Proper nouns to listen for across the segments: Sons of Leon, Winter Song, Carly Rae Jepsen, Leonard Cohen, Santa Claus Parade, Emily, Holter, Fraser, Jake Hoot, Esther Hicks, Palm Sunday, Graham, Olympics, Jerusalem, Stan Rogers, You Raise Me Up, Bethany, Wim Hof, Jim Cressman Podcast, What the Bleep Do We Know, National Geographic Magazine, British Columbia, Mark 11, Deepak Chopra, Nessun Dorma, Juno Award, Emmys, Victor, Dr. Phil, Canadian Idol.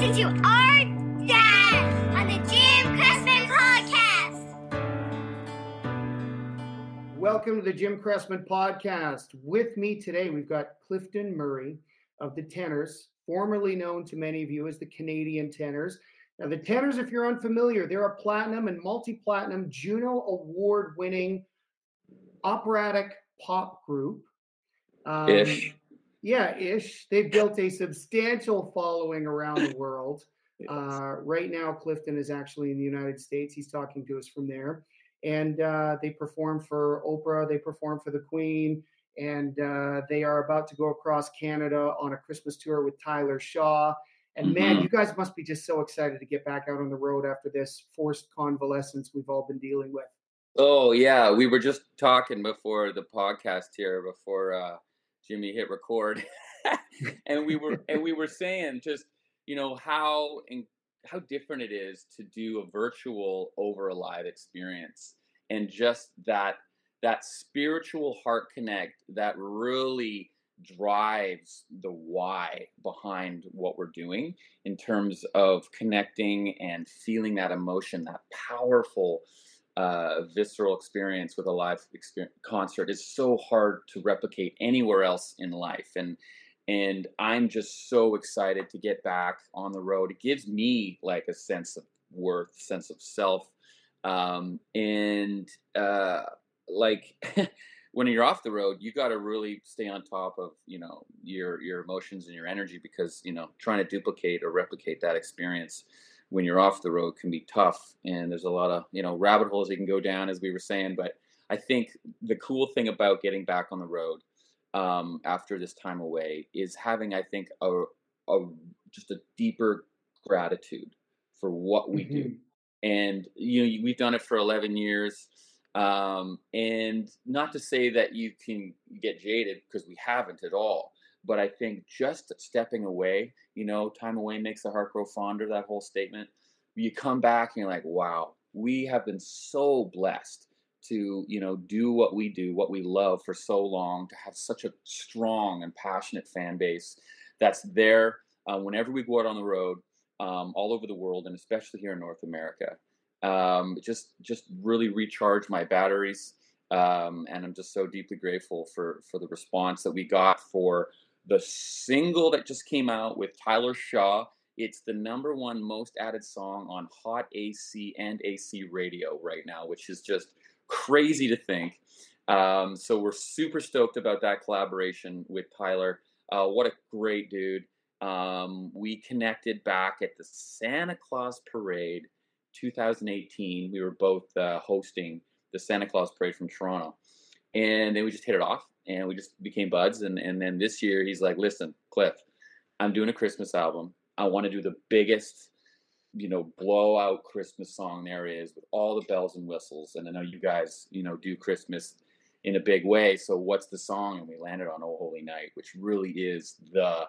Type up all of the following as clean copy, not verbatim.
listen to our dad on the Jim Cressman Podcast. Welcome to the Jim Cressman Podcast. With me today, we've got Clifton Murray of the Tenors, formerly known to many of you as the Canadian Tenors. Now, the Tenors, if you're unfamiliar, they're a platinum and multi-platinum Juno Award-winning operatic pop group. They've built a substantial following around the world. Right now, Clifton is actually in the United States. He's talking to us from there. And they perform for Oprah. They perform for the Queen. And they are about to go across Canada on a Christmas tour with Tyler Shaw. And, man, you guys must be just so excited to get back out on the road after this forced convalescence we've all been dealing with. Oh, yeah. We were just talking before the podcast here, before Jimmy hit record. and we were saying just, you know, how different it is to do a virtual over a live experience, and just that spiritual heart connect that really drives the why behind what we're doing in terms of connecting and feeling that emotion, that powerful visceral experience with a live concert is so hard to replicate anywhere else in life. And I'm just so excited to get back on the road. It gives me like a sense of worth, sense of self. When you're off the road, you got to really stay on top of, you know, your emotions and your energy, because, you know, trying to duplicate or replicate that experience when you're off the road can be tough. And there's a lot of, you know, rabbit holes you can go down, as we were saying. But I think the cool thing about getting back on the road after this time away is having, I think, just a deeper gratitude for what we do. And, you know, we've done it for 11 years. And not to say that you can get jaded, because we haven't at all, but I think just stepping away, you know, time away makes the heart grow fonder, that whole statement. You come back and you're like, wow, we have been so blessed to, you know, do, what we love for so long, to have such a strong and passionate fan base that's there whenever we go out on the road, all over the world, and especially here in North America. Just really recharge my batteries. And I'm just so deeply grateful for the response that we got for the single that just came out with Tyler Shaw. It's the #1 most added song on Hot AC and AC radio right now, which is just crazy to think. So we're super stoked about that collaboration with Tyler. What a great dude. We connected back at the Santa Claus Parade 2018. We were both hosting the Santa Claus Parade from Toronto, and then we just hit it off, and we just became buds. And then this year he's like, listen, Cliff, I'm doing a Christmas album. I want to do the biggest, you know, blowout Christmas song there is, with all the bells and whistles. And I know you guys, you know, do Christmas in a big way. So what's the song? And we landed on Oh Holy Night, which really is the,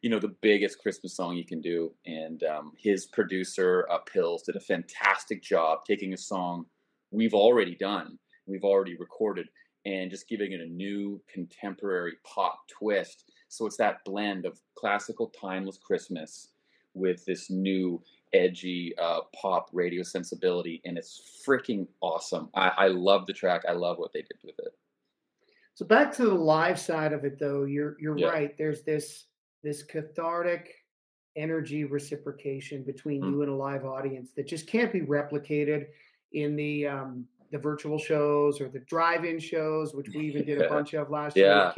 you know, the biggest Christmas song you can do. And his producer, Pills, did a fantastic job taking a song we've already done, we've already recorded, and just giving it a new contemporary pop twist. So it's that blend of classical timeless Christmas with this new edgy pop radio sensibility, and it's freaking awesome. I love the track. I love what they did with it. So back to the live side of it, though, you're right. There's this cathartic energy reciprocation between you and a live audience that just can't be replicated in the virtual shows or the drive-in shows, which we even did a bunch of last year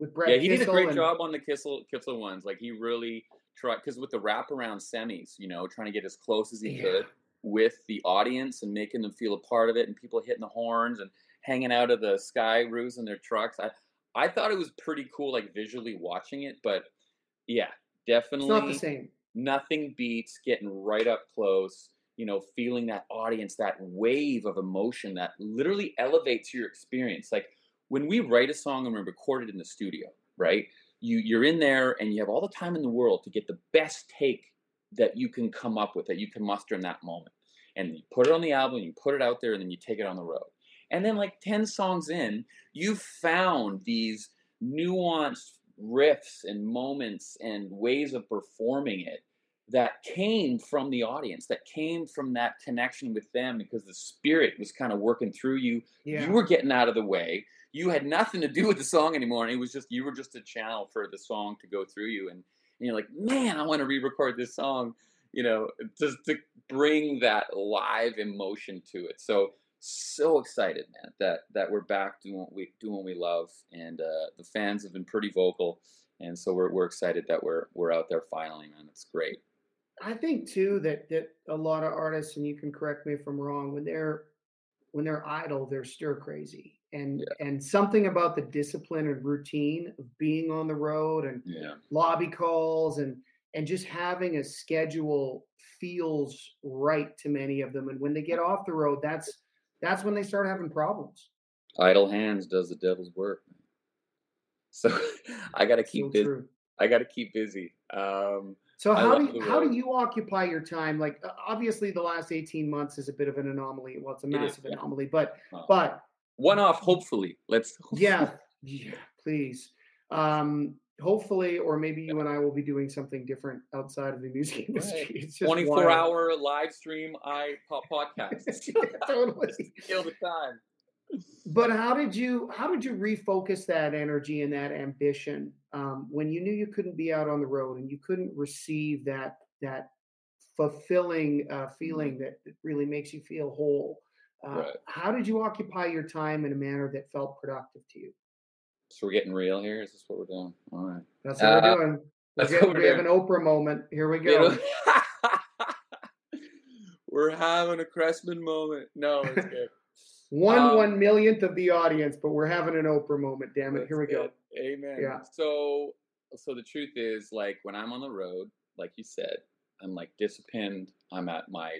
with Brett Kissel. Yeah, he did a great job on the Kissel ones. Like, he really tried, because with the wraparound semis, you know, trying to get as close as he could with the audience and making them feel a part of it, and people hitting the horns and hanging out of the sky roofs in their trucks. I thought it was pretty cool, like, visually watching it, but yeah, definitely. It's not the same. Nothing beats getting right up close, you know, feeling that audience, that wave of emotion that literally elevates your experience. Like, when we write a song and we record it in the studio, right? You're in there and you have all the time in the world to get the best take that you can come up with, that you can muster in that moment. And you put it on the album, you put it out there, and then you take it on the road. And then, like, 10 songs in, you've found these nuanced riffs and moments and ways of performing it that came from the audience, that came from that connection with them, because the spirit was kind of working through you. Yeah. You were getting out of the way. You had nothing to do with the song anymore. And it was just, you were just a channel for the song to go through you. And you're like, man, I want to re-record this song, you know, just to bring that live emotion to it. So excited, man, that we're back doing what we love. And the fans have been pretty vocal. And so we're excited that we're out there finally, man. It's great. I think too that a lot of artists, and you can correct me if I'm wrong, when they're idle, they're stir crazy. And something about the discipline and routine of being on the road and lobby calls and just having a schedule feels right to many of them. And when they get off the road, that's when they start having problems. Idle hands does the devil's work. So I got to keep busy. So how do you occupy your time? Like, obviously the last 18 months is a bit of an anomaly. Well, it's a massive anomaly, but one off, hopefully. Yeah, please. Hopefully, or maybe you and I will be doing something different outside of the music industry. It's just 24-hour live stream podcast. Totally. Just kill the time. But how did you refocus that energy and that ambition when you knew you couldn't be out on the road and you couldn't receive that fulfilling feeling that really makes you feel whole? Right. How did you occupy your time in a manner that felt productive to you? So we're getting real here. Is this what we're doing? All right. That's what we're doing. We have an Oprah moment. Here we go. We're having a Cressman moment. No, it's good. 1/1,000,000th of the audience, but we're having an Oprah moment, damn it. Here we go. Amen. Yeah. So the truth is, like, when I'm on the road, like you said, I'm like disciplined. I'm at my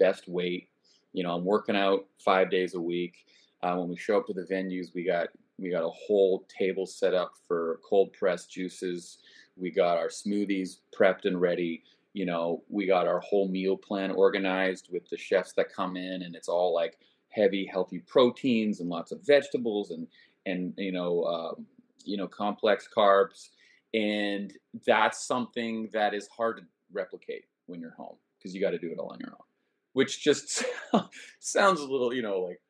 best weight. You know, I'm working out 5 days a week. When we show up to the venues, we got a whole table set up for cold pressed juices. We got our smoothies prepped and ready. You know, we got our whole meal plan organized with the chefs that come in, and it's all like heavy, healthy proteins and lots of vegetables and complex carbs. And that's something that is hard to replicate when you're home, because you got to do it all on your own, which just sounds a little, you know, like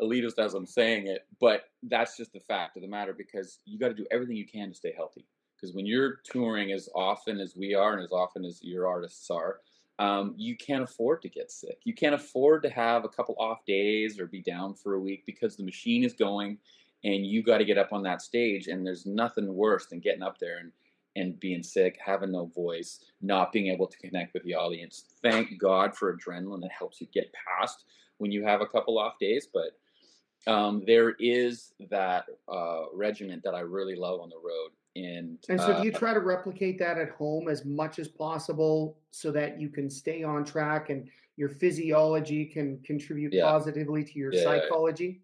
elitist as I'm saying it, but that's just the fact of the matter, because you got to do everything you can to stay healthy. Because when you're touring as often as we are and as often as your artists are, you can't afford to get sick. You can't afford to have a couple off days or be down for a week, because the machine is going and you got to get up on that stage. And there's nothing worse than getting up there and being sick, having no voice, not being able to connect with the audience. Thank God for adrenaline. It helps you get past when you have a couple off days. But there is that regiment that I really love on the road. And so do you try to replicate that at home as much as possible so that you can stay on track and your physiology can contribute positively to your psychology?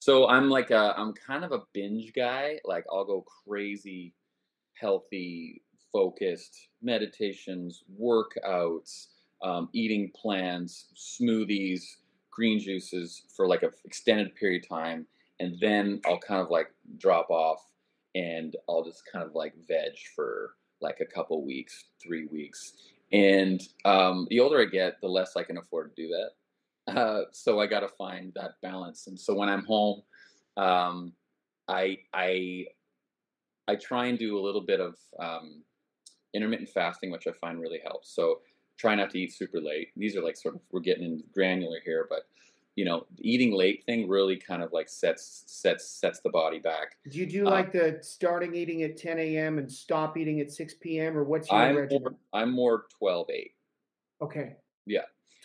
So I'm kind of a binge guy. Like, I'll go crazy, healthy, focused meditations, workouts, eating plans, smoothies, green juices for like an extended period of time. And then I'll kind of like drop off. And I'll just kind of like veg for like a couple weeks, 3 weeks. And the older I get, the less I can afford to do that. So I got to find that balance. And so when I'm home, I try and do a little bit of intermittent fasting, which I find really helps. So try not to eat super late. These are like sort of, we're getting into granular here, but you know, the eating late thing really kind of like sets the body back. Do you do like the starting eating at 10 a.m. and stop eating at 6 p.m. or what's your regimen? I'm more 12-8. Okay. Yeah.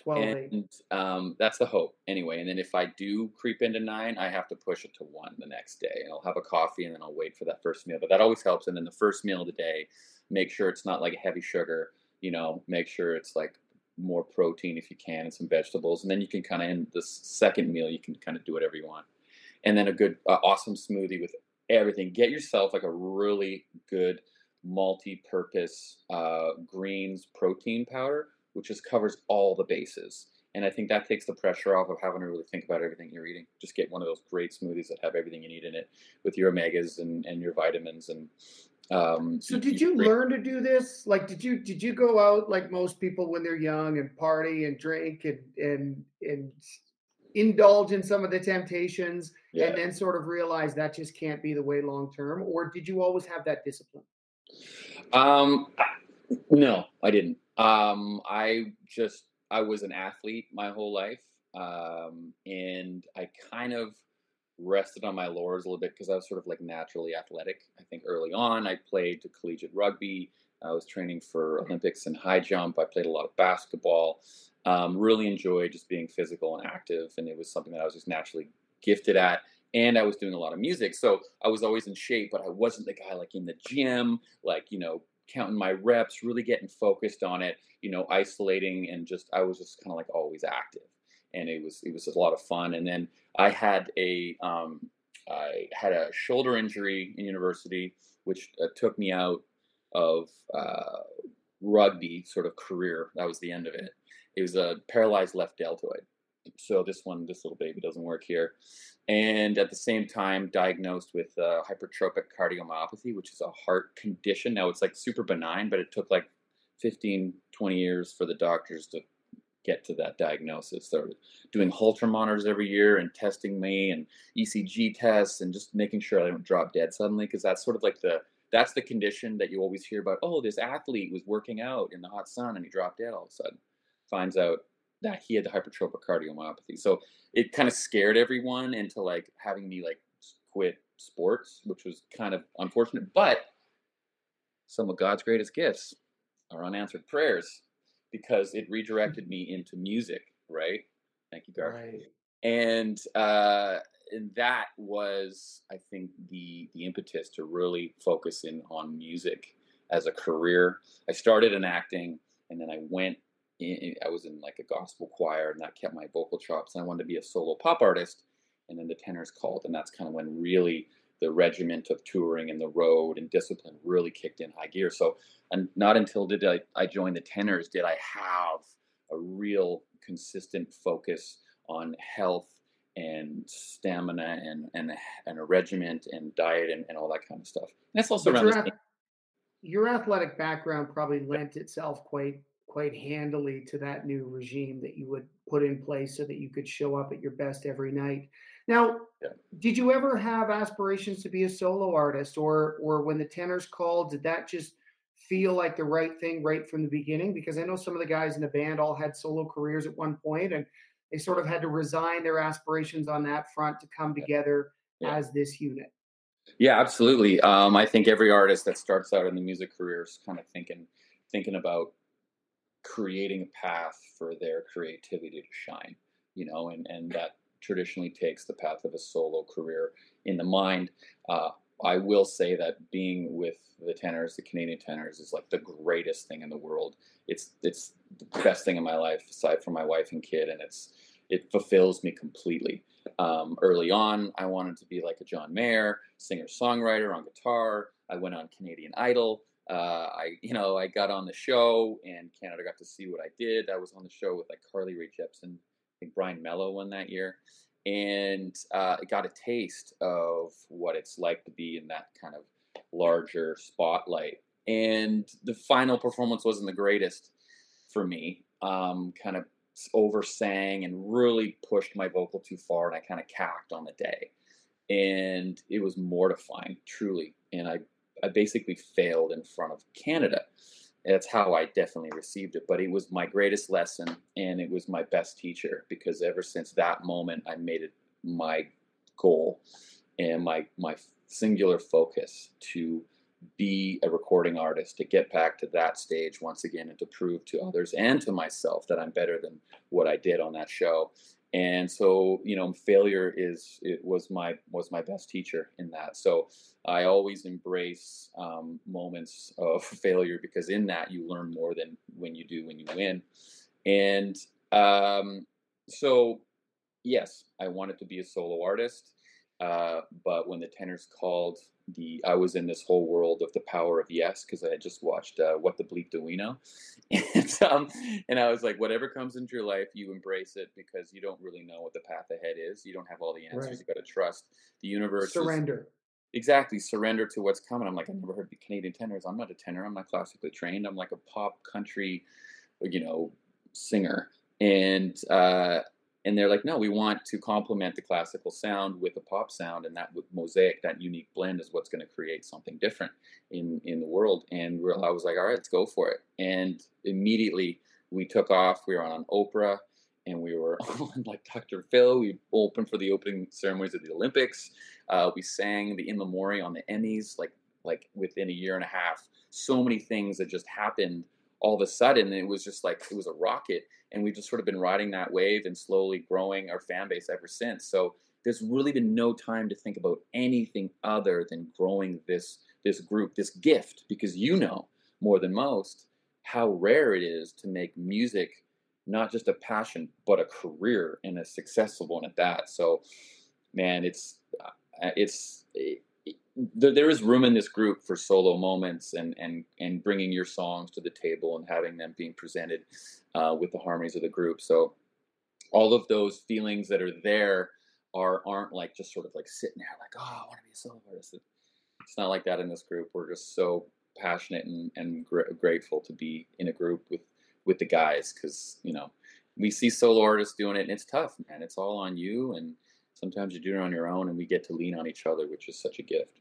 12-8. And that's the hope anyway. And then if I do creep into 9, I have to push it to 1 the next day. And I'll have a coffee and then I'll wait for that first meal. But that always helps. And then the first meal of the day, make sure it's not like heavy sugar, you know, make sure it's like more protein if you can and some vegetables, and then you can kind of end the second meal, you can kind of do whatever you want, and then a good awesome smoothie with everything. Get yourself like a really good multi-purpose greens protein powder, which just covers all the bases, and I think that takes the pressure off of having to really think about everything you're eating. Just get one of those great smoothies that have everything you need in it, with your omegas and your vitamins and So did you learn to do this? Like, did you go out like most people when they're young and party and drink and indulge in some of the temptations and then sort of realize that just can't be the way long term? Or did you always have that discipline? No, I didn't. I was an athlete my whole life. And I kind of rested on my laurels a little bit because I was sort of like naturally athletic. I think early on I played collegiate rugby. I was training for Olympics and high jump. I played a lot of basketball. Really enjoyed just being physical and active. And it was something that I was just naturally gifted at. And I was doing a lot of music. So I was always in shape, but I wasn't the guy like in the gym, like, you know, counting my reps, really getting focused on it, you know, isolating and just, I was just kind of like always active. And it was a lot of fun. And then I had a shoulder injury in university, which took me out of rugby sort of career. That was the end of it. It was a paralyzed left deltoid. So this little baby doesn't work here. And at the same time, diagnosed with hypertrophic cardiomyopathy, which is a heart condition. Now it's like super benign, but it took like 15, 20 years for the doctors to get to that diagnosis. They're doing Holter monitors every year and testing me and ECG tests and just making sure I don't drop dead suddenly, because that's sort of like that's the condition that you always hear about. Oh, this athlete was working out in the hot sun and he dropped dead all of a sudden. Finds out that he had the hypertrophic cardiomyopathy. So it kind of scared everyone into like having me like quit sports, which was kind of unfortunate. But some of God's greatest gifts are unanswered prayers, because it redirected me into music, right? Thank you, Garth. Right. And that was, I think, the impetus to really focus in on music as a career. I started in acting, and then I was in like a gospel choir, and that kept my vocal chops. And I wanted to be a solo pop artist, and then the tenors called, and that's kind of when really the regiment of touring and the road and discipline really kicked in high gear. So, and not until I joined the tenors did I have a real consistent focus on health and stamina and a regiment and diet and all that kind of stuff. And that's also around your athletic background probably lent itself quite handily to that new regime that you would put in place so that you could show up at your best every night. Now, did you ever have aspirations to be a solo artist, or when the tenors called, did that just feel like the right thing right from the beginning? Because I know some of the guys in the band all had solo careers at one point, and they sort of had to resign their aspirations on that front to come together as this unit. Yeah, absolutely. I think every artist that starts out in the music career is kind of thinking about creating a path for their creativity to shine, you know, and that traditionally takes the path of a solo career in the mind. I will say that being with the tenors, the Canadian tenors, is like the greatest thing in the world. It's the best thing in my life aside from my wife and kid, and it fulfills me completely. Early on, I wanted to be like a John Mayer, singer-songwriter on guitar. I went on Canadian Idol. I got on the show, and Canada got to see what I did. I was on the show with like Carly Rae Jepsen. I think Brian Mello won that year, and it got a taste of what it's like to be in that kind of larger spotlight. And the final performance wasn't the greatest for me. Kind of oversang and really pushed my vocal too far, and I kind of cacked on the day, and it was mortifying, truly. And I basically failed in front of Canada. That's how I definitely received it. But it was my greatest lesson, and it was my best teacher, because ever since that moment, I made it my goal and my singular focus to be a recording artist, to get back to that stage once again, and to prove to others and to myself that I'm better than what I did on that show. And so, you know, failure was my best teacher in that. So I always embrace moments of failure, because in that you learn more than when you win. And so, yes, I wanted to be a solo artist. But when the tenors called, I was in this whole world of the power of yes, because I had just watched What the Bleep Do We Know? And I was like, whatever comes into your life, you embrace it, because you don't really know what the path ahead is. You don't have all the answers. Right. You got to trust the universe. Surrender. Exactly. Surrender to what's coming. I'm like, I've never heard the Canadian tenors. I'm not a tenor. I'm not classically trained. I'm like a pop country, you know, singer. And they're like, no, we want to complement the classical sound with a pop sound. And that with mosaic, that unique blend is what's going to create something different in the world. And I was like, all right, let's go for it. And immediately we took off. We were on Oprah and we were on like Dr. Phil. We opened for the opening ceremonies of the Olympics. We sang the In Memoriam on the Emmys, like within a year and a half. So many things that just happened. All of a sudden, it was just like, it was a rocket. And we've just sort of been riding that wave and slowly growing our fan base ever since. So there's really been no time to think about anything other than growing this group, this gift, because you know more than most how rare it is to make music, not just a passion, but a career and a successful one at that. So, man, there is room in this group for solo moments and bringing your songs to the table and having them being presented with the harmonies of the group. So all of those feelings that are there aren't like just sort of like sitting there like, oh, I want to be a solo artist. It's not like that in this group. We're just so passionate and grateful to be in a group with the guys, because, you know, we see solo artists doing it and it's tough, man. It's all on you, and sometimes you do it on your own, and we get to lean on each other, which is such a gift.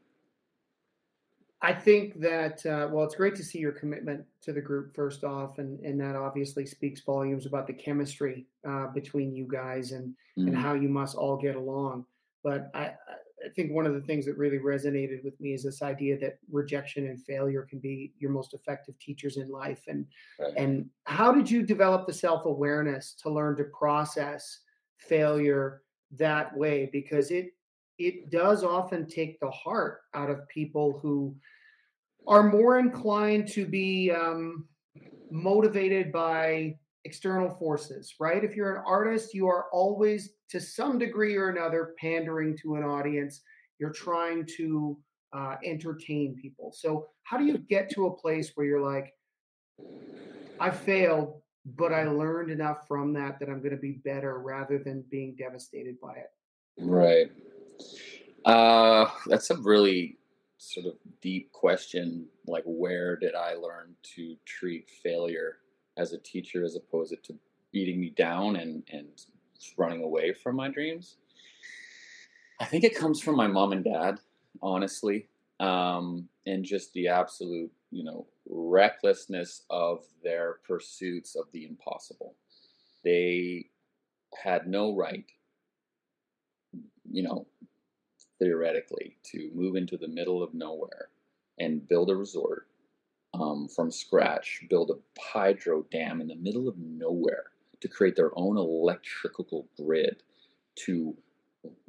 I think that, well, it's great to see your commitment to the group first off, and that obviously speaks volumes about the chemistry between you guys and how you must all get along. But I think one of the things that really resonated with me is this idea that rejection and failure can be your most effective teachers in life. And how did you develop the self-awareness to learn to process failure that way? Because it does often take the heart out of people who are more inclined to be motivated by external forces, right? If you're an artist, you are always, to some degree or another, pandering to an audience. You're trying to entertain people. So how do you get to a place where you're like, I failed, but I learned enough from that I'm going to be better rather than being devastated by it? Right. That's a really sort of deep question. Like, where did I learn to treat failure as a teacher as opposed to beating me down and running away from my dreams? I think it comes from my mom and dad, honestly. And just the absolute, recklessness of their pursuits of the impossible. They had no right, theoretically, to move into the middle of nowhere and build a resort from scratch, build a hydro dam in the middle of nowhere to create their own electrical grid to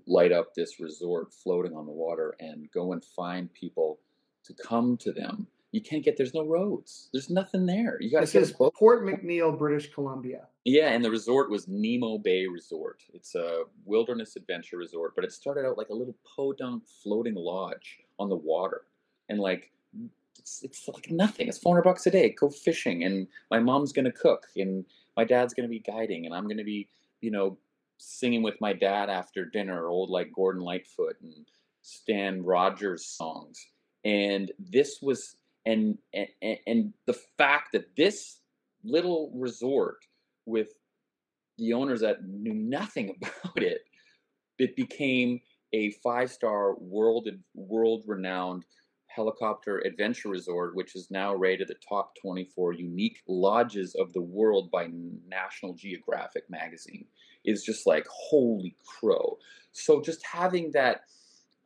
light up this resort floating on the water and go and find people to come to them. You can't get, there's no roads. There's nothing there. You got to get Port McNeil, British Columbia. Yeah. And the resort was Nemo Bay Resort. It's a wilderness adventure resort, but it started out like a little podunk floating lodge on the water. And like, it's like nothing. It's $400 a day. Go fishing. And my mom's going to cook and my dad's going to be guiding. And I'm going to be, singing with my dad after dinner, old like Gordon Lightfoot and Stan Rogers songs. And this was, And the fact that this little resort with the owners that knew nothing about it, it became a 5-star world-renowned helicopter adventure resort, which is now rated the top 24 unique lodges of the world by National Geographic magazine, is just like, holy crow. So just having that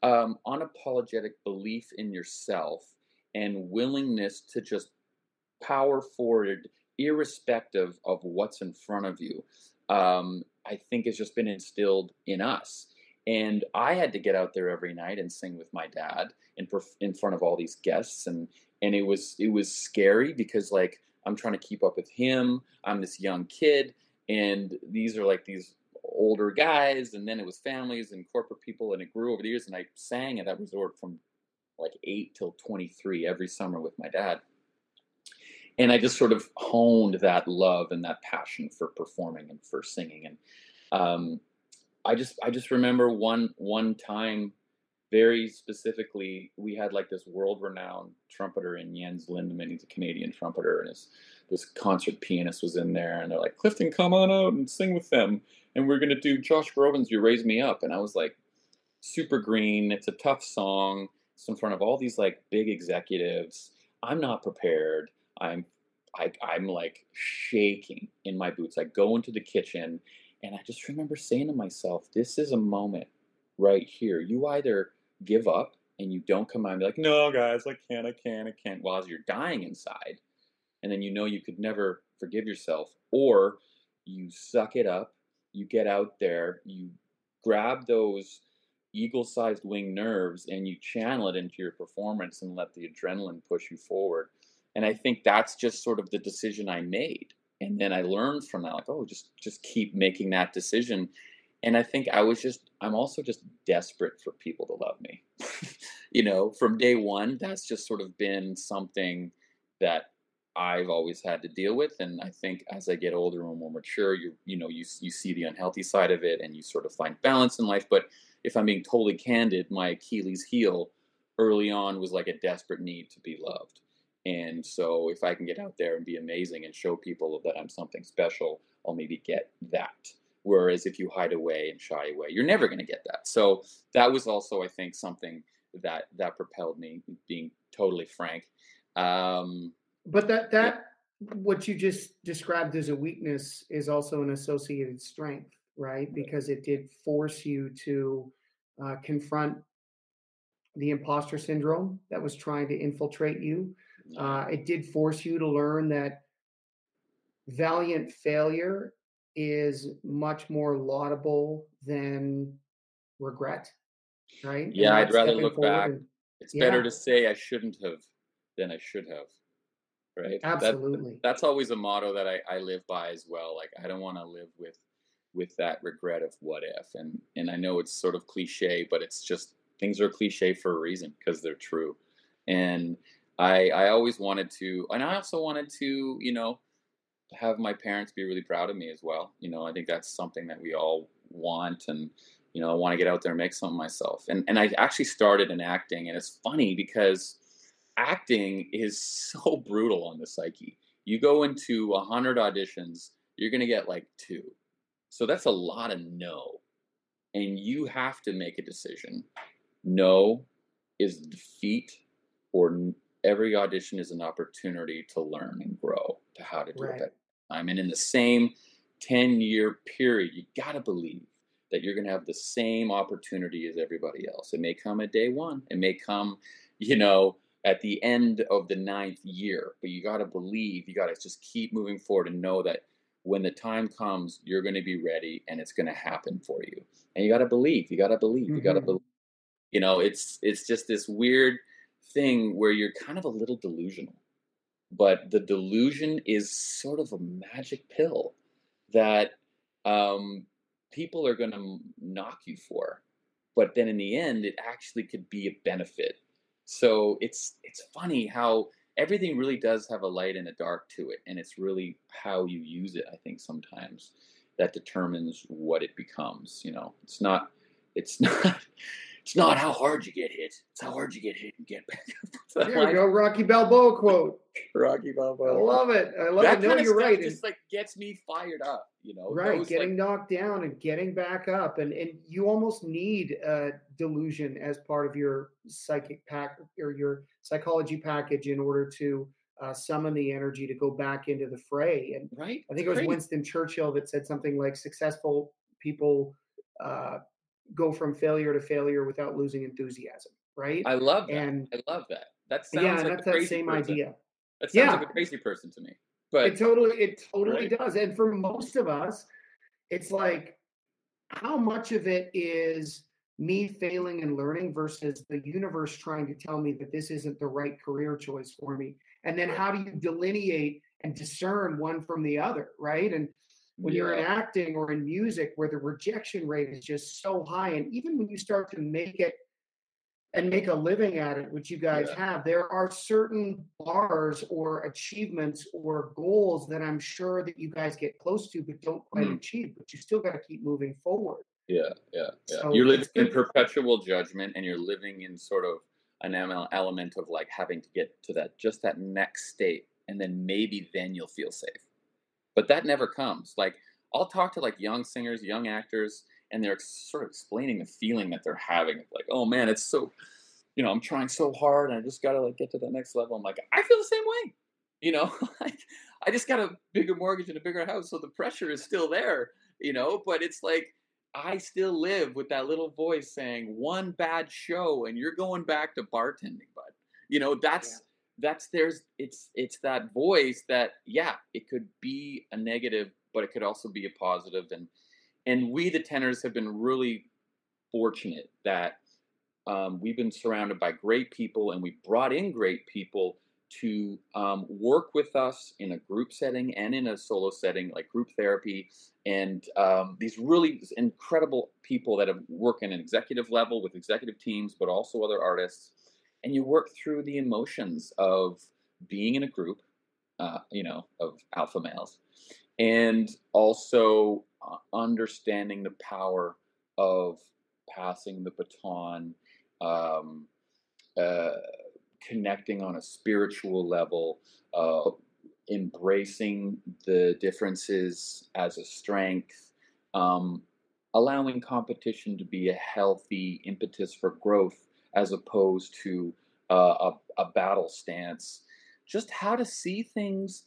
unapologetic belief in yourself and willingness to just power forward, irrespective of what's in front of you, I think has just been instilled in us. And I had to get out there every night and sing with my dad in front of all these guests, and it was scary because like I'm trying to keep up with him. I'm this young kid, and these are like these older guys, and then it was families and corporate people, and it grew over the years. And I sang at that resort from like 8 till 23 every summer with my dad. And I just sort of honed that love and that passion for performing and for singing. And I just remember one time very specifically, we had like this world-renowned trumpeter in Jens Lindemann. He's a Canadian trumpeter, and this concert pianist was in there, and they're like, Clifton, come on out and sing with them. And we're going to do Josh Groban's You Raise Me Up. And I was like, super green. It's a tough song. It's in front of all these like big executives. I'm not prepared. I'm like shaking in my boots. I go into the kitchen, and I just remember saying to myself, this is a moment right here. You either give up and you don't come out and be like, no, guys, I can't. Well, as you're dying inside, and then you know you could never forgive yourself, or you suck it up, you get out there, you grab those eagle-sized wing nerves, and you channel it into your performance and let the adrenaline push you forward. And I think that's just sort of the decision I made. And then I learned from that, like, oh, just keep making that decision. And I think I'm also just desperate for people to love me. You know, from day one, that's just sort of been something that I've always had to deal with. And I think as I get older and more mature, you see the unhealthy side of it, and you sort of find balance in life. But if I'm being totally candid, my Achilles heel early on was like a desperate need to be loved. And so if I can get out there and be amazing and show people that I'm something special, I'll maybe get that. Whereas if you hide away and shy away, you're never going to get that. So that was also, I think, something that propelled me, being totally frank. But what you just described as a weakness is also an associated strength, right? Because it did force you to confront the imposter syndrome that was trying to infiltrate you. It did force you to learn that valiant failure is much more laudable than regret, right? Yeah, I'd rather look back. It's better to say I shouldn't have than I should have, right? Absolutely. That's always a motto that I live by as well. Like, I don't want to live with that regret of what if. And I know it's sort of cliche, but it's just, things are cliche for a reason, because they're true. And I always wanted to, and I also wanted to, you know, have my parents be really proud of me as well. You know, I think that's something that we all want, and, you know, I want to get out there and make something of myself. And I actually started in acting, and it's funny because acting is so brutal on the psyche. You go into 100 auditions, you're going to get like 2. So that's a lot of no. And you have to make a decision. No is defeat, or every audition is an opportunity to learn and grow to how to do it better. And in the same 10-year period, you got to believe that you're going to have the same opportunity as everybody else. It may come at day one. It may come, you know, at the end of the 9th year. But you got to believe. You got to just keep moving forward and know that when the time comes, you're going to be ready and it's going to happen for you. And you got to believe. Mm-hmm. You got to believe. You know, it's just this weird thing where you're kind of a little delusional, but the delusion is sort of a magic pill that people are going to knock you for, but then in the end it actually could be a benefit. So it's funny how everything really does have a light and a dark to it, and it's really how you use it, I think, sometimes that determines what it becomes. You know, it's not how hard you get hit. It's how hard you get hit and get back up. There you go, Rocky Balboa quote. Rocky Balboa. I love it. I love it. No, you're right. It just like gets me fired up, you know. Right, getting knocked down and getting back up. And you almost need delusion as part of your psychic pack or your psychology package in order to summon the energy to go back into the fray. And right? I think it was Winston Churchill that said something like, successful people go from failure to failure without losing enthusiasm, right? I love that. That sounds like that's that same idea. That sounds like a crazy person to me. But it totally does. And for most of us, it's like, how much of it is me failing and learning versus the universe trying to tell me that this isn't the right career choice for me? And then how do you delineate and discern one from the other, right? And when you're in acting or in music, where the rejection rate is just so high, and even when you start to make it and make a living at it, which you guys have, there are certain bars or achievements or goals that I'm sure that you guys get close to but don't quite achieve, but you still got to keep moving forward. Yeah. So you're living in perpetual judgment, and you're living in sort of an element of like having to get to that, just that next state. And then maybe then you'll feel safe, but that never comes. Like I'll talk to like young singers, young actors, and they're sort of explaining the feeling that they're having. Like, oh man, it's so, you know, I'm trying so hard and I just got to like get to that next level. I'm like, I feel the same way. You know, like I just got a bigger mortgage and a bigger house. So the pressure is still there, you know, but it's like, I still live with that little voice saying one bad show and you're going back to bartending, bud. You know, it's that voice that, yeah, it could be a negative, but it could also be a positive. And we, the tenors, have been really fortunate that we've been surrounded by great people, and we brought in great people to work with us in a group setting and in a solo setting, like group therapy, and these really incredible people that have worked in an executive level with executive teams, but also other artists. And you work through the emotions of being in a group, you know, of alpha males, and also understanding the power of passing the baton, connecting on a spiritual level, embracing the differences as a strength, allowing competition to be a healthy impetus for growth as opposed to a battle stance. Just how to see things,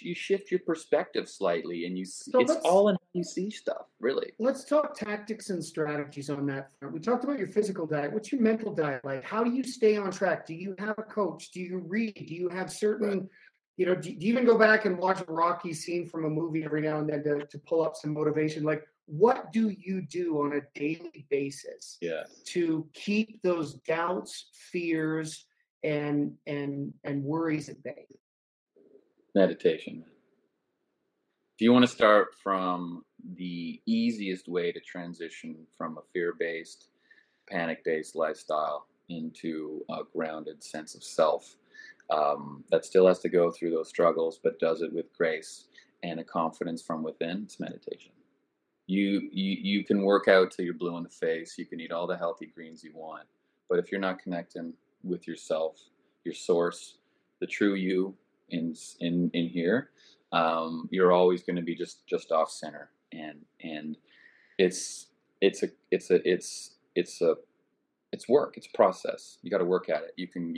you shift your perspective slightly, and you see, so it's all in how you see stuff, really. Let's talk tactics and strategies on that front. We talked about your physical diet. What's your mental diet like? How do you stay on track? Do you have a coach? Do you read? Do you have certain, you know, do you even go back and watch a Rocky scene from a movie every now and then to pull up some motivation? Like, what do you do on a daily basis to keep those doubts, fears, and worries at bay? Meditation. If you want to start from the easiest way to transition from a fear-based, panic-based lifestyle into a grounded sense of self, that still has to go through those struggles, but does it with grace and a confidence from within, it's meditation. You can work out till you're blue in the face. You can eat all the healthy greens you want, but if you're not connecting with yourself, your source, the true you, in here, you're always going to be just off center, and it's work. It's a process. You got to work at it. You can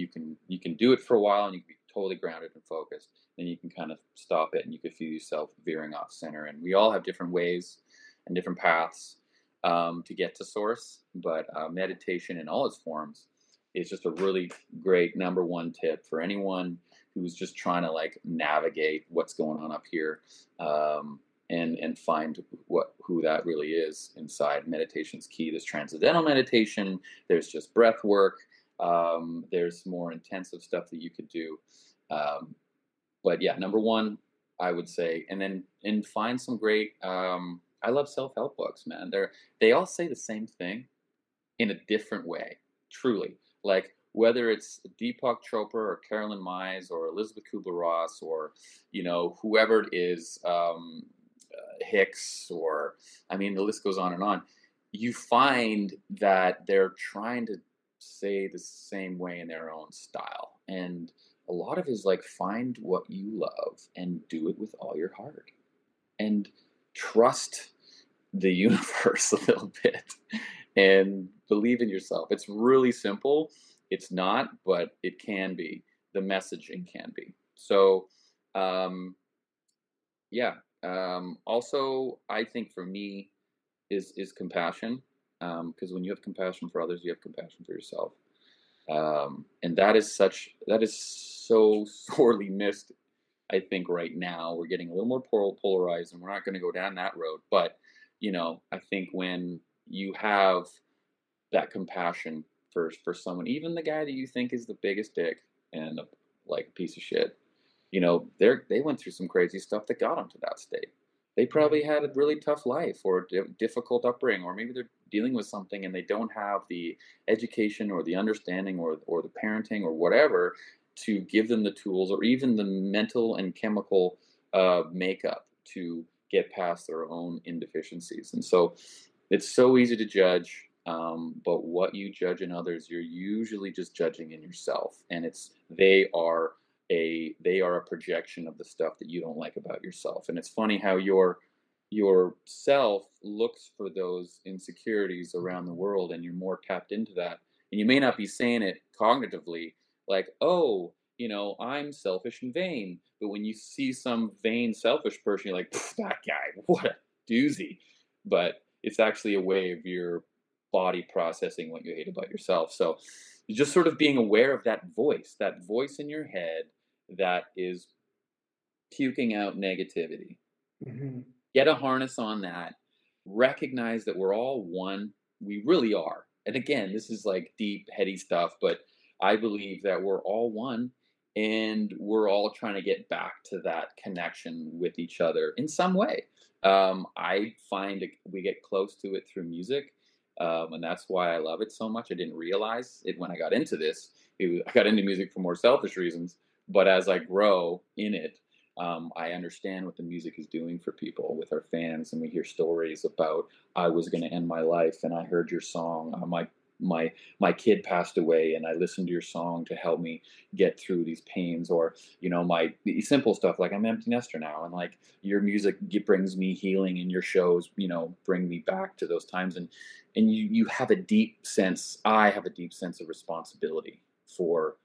do it for a while, and you can be totally grounded and focused. Then you can kind of stop it, and you can feel yourself veering off center. And we all have different ways and different paths to get to source, but meditation in all its forms is just a really great number one tip for anyone who's just trying to like navigate what's going on up here, and find who that really is inside. Meditation's key. There's transcendental meditation. There's just breath work. There's more intensive stuff that you could do. But yeah, number one, I would say, and find some great, I love self-help books, man. They all say the same thing in a different way. Truly. Like, whether it's Deepak Chopra or Carolyn Mize or Elizabeth Kubler-Ross or, you know, whoever it is, Hicks, or, I mean, the list goes on and on. You find that they're trying to say the same way in their own style. And a lot of it is like, find what you love and do it with all your heart. And trust the universe a little bit. And believe in yourself. It's really simple. It's not, but it can be. The messaging can be. So, also, I think for me is compassion. Because when you have compassion for others, you have compassion for yourself. And that is so sorely missed, I think, right now. We're getting a little more polarized, and we're not going to go down that road. But, you know, I think when you have that compassion for someone, even the guy that you think is the biggest dick and like a piece of shit, you know, they went through some crazy stuff that got them to that state. They probably had a really tough life or a difficult upbringing, or maybe they're dealing with something and they don't have the education or the understanding or the parenting or whatever to give them the tools or even the mental and chemical makeup to get past their own deficiencies. And so It's so easy to judge, but what you judge in others, you're usually just judging in yourself, and they are a projection of the stuff that you don't like about yourself. And it's funny how yourself looks for those insecurities around the world, and you're more tapped into that. And you may not be saying it cognitively, like, oh, you know, I'm selfish and vain. But when you see some vain, selfish person, you're like, that guy, what a doozy. But it's actually a way of your body processing what you hate about yourself. So just sort of being aware of that voice in your head that is puking out negativity. Mm-hmm. Get a harness on that. Recognize that we're all one. We really are. And again, this is like deep, heady stuff, but I believe that we're all one, and we're all trying to get back to that connection with each other in some way. I find we get close to it through music, and that's why I love it so much. I didn't realize it when I got into this. I got into music for more selfish reasons, but as I grow in it, I understand what the music is doing for people, with our fans, and we hear stories about, I was going to end my life, and I heard your song. My kid passed away, and I listened to your song to help me get through these pains. Or, you know, my simple stuff, like I'm an empty nester now, and like your music brings me healing, and your shows, you know, bring me back to those times. And you have a deep sense. I have a deep sense of responsibility for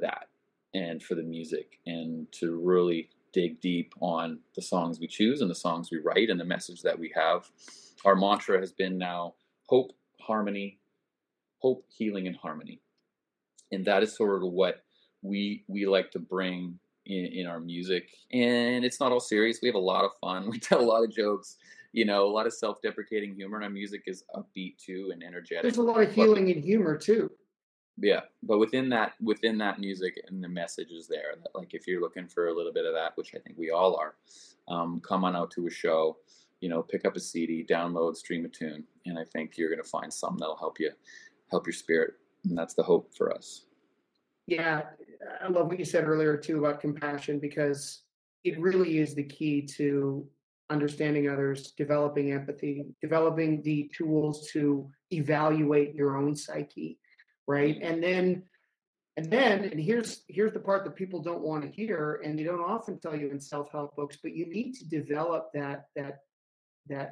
that and for the music, and to really dig deep on the songs we choose and the songs we write and the message that we have. Our mantra has been now hope, healing, and harmony. And that is sort of what we like to bring in our music. And it's not all serious. We have a lot of fun. We tell a lot of jokes, you know, a lot of self-deprecating humor, and our music is upbeat too and energetic. There's a lot of healing and humor too. Yeah, but within that music and the message is there. That, like, if you're looking for a little bit of that, which I think we all are, come on out to a show, you know, pick up a CD, download, stream a tune, and I think you're going to find some that'll help your spirit, and that's the hope for us. Yeah, I love what you said earlier too about compassion, because it really is the key to understanding others, developing empathy, developing the tools to evaluate your own psyche. Right. And here's the part that people don't want to hear, and they don't often tell you in self-help books, but you need to develop that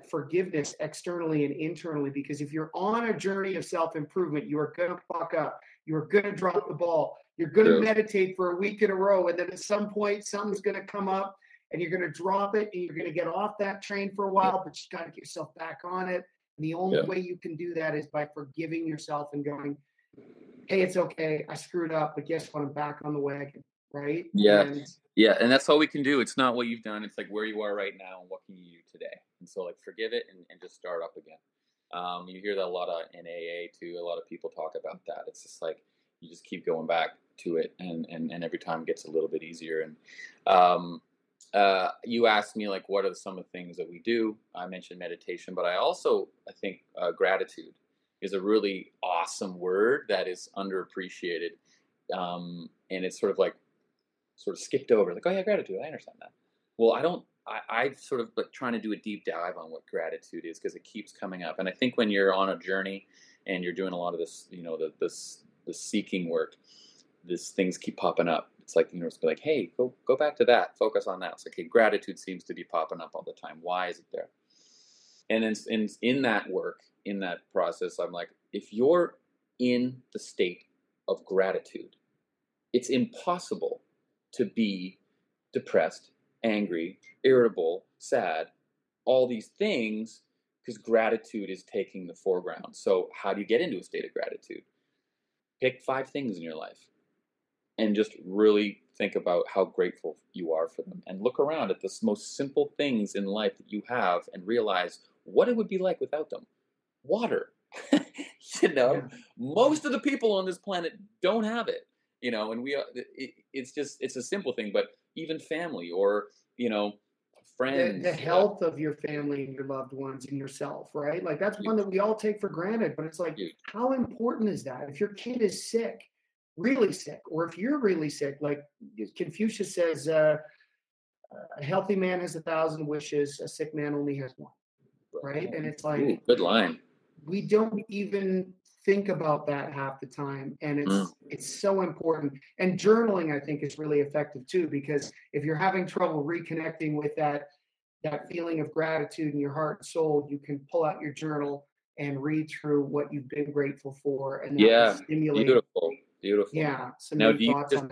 forgiveness externally and internally, because if you're on a journey of self-improvement, you are going to fuck up. You're going to drop the ball. You're going to meditate for a week in a row. And then at some point, something's going to come up and you're going to drop it, and you're going to get off that train for a while, but you got to get yourself back on it. And the only way you can do that is by forgiving yourself and going, hey, it's okay. I screwed up, but guess what? I'm back on the wagon, right? Yeah. And that's all we can do. It's not what you've done. It's like where you are right now and what can you do today. And so, like, forgive it and just start up again. You hear that a lot of NAA too. A lot of people talk about that. It's just like you just keep going back to it, and every time it gets a little bit easier. And you asked me, like, what are some of the things that we do? I mentioned meditation, but I think gratitude is a really awesome word that is underappreciated. And it's sort of skipped over. Like, oh yeah, gratitude, I understand that. Well, I'm sort of like trying to do a deep dive on what gratitude is, because it keeps coming up. And I think when you're on a journey and you're doing a lot of this, you know, the seeking work, these things keep popping up. It's like, you know, it's like, hey, go back to that, focus on that. It's like, hey, gratitude seems to be popping up all the time. Why is it there? And in that work, in that process, I'm like, if you're in the state of gratitude, it's impossible to be depressed, angry, irritable, sad, all these things, because gratitude is taking the foreground. So how do you get into a state of gratitude? Pick 5 things in your life and just really think about how grateful you are for them, and look around at the most simple things in life that you have and realize what it would be like without them. Water. You know, most of the people on this planet don't have it, you know, and it's a simple thing, but even family, or, you know, friends, the health of your family and your loved ones and yourself, right? Like, that's one that we all take for granted, but it's like, how important is that? If your kid is sick, really sick, or if you're really sick, like Confucius says, a healthy man has 1,000 wishes, a sick man only has one. right? And it's like, ooh, good line. We don't even think about that half the time, and it's so important. And journaling, I think, is really effective too, because if you're having trouble reconnecting with that feeling of gratitude in your heart and soul, you can pull out your journal and read through what you've been grateful for, and stimulate. Beautiful. Yeah. Now, do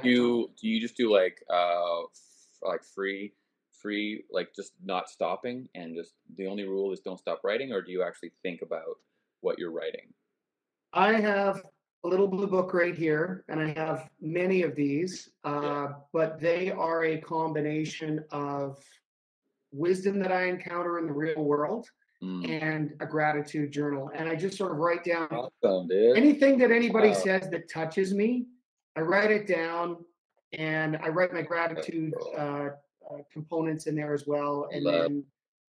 you just do like free, like just not stopping, and just the only rule is don't stop writing, or do you actually think about what you're writing? I have a little blue book right here, and I have many of these, but they are a combination of wisdom that I encounter in the real world and a gratitude journal. And I just sort of write down anything that anybody says that touches me. I write it down, and I write my gratitude components in there as well. And then,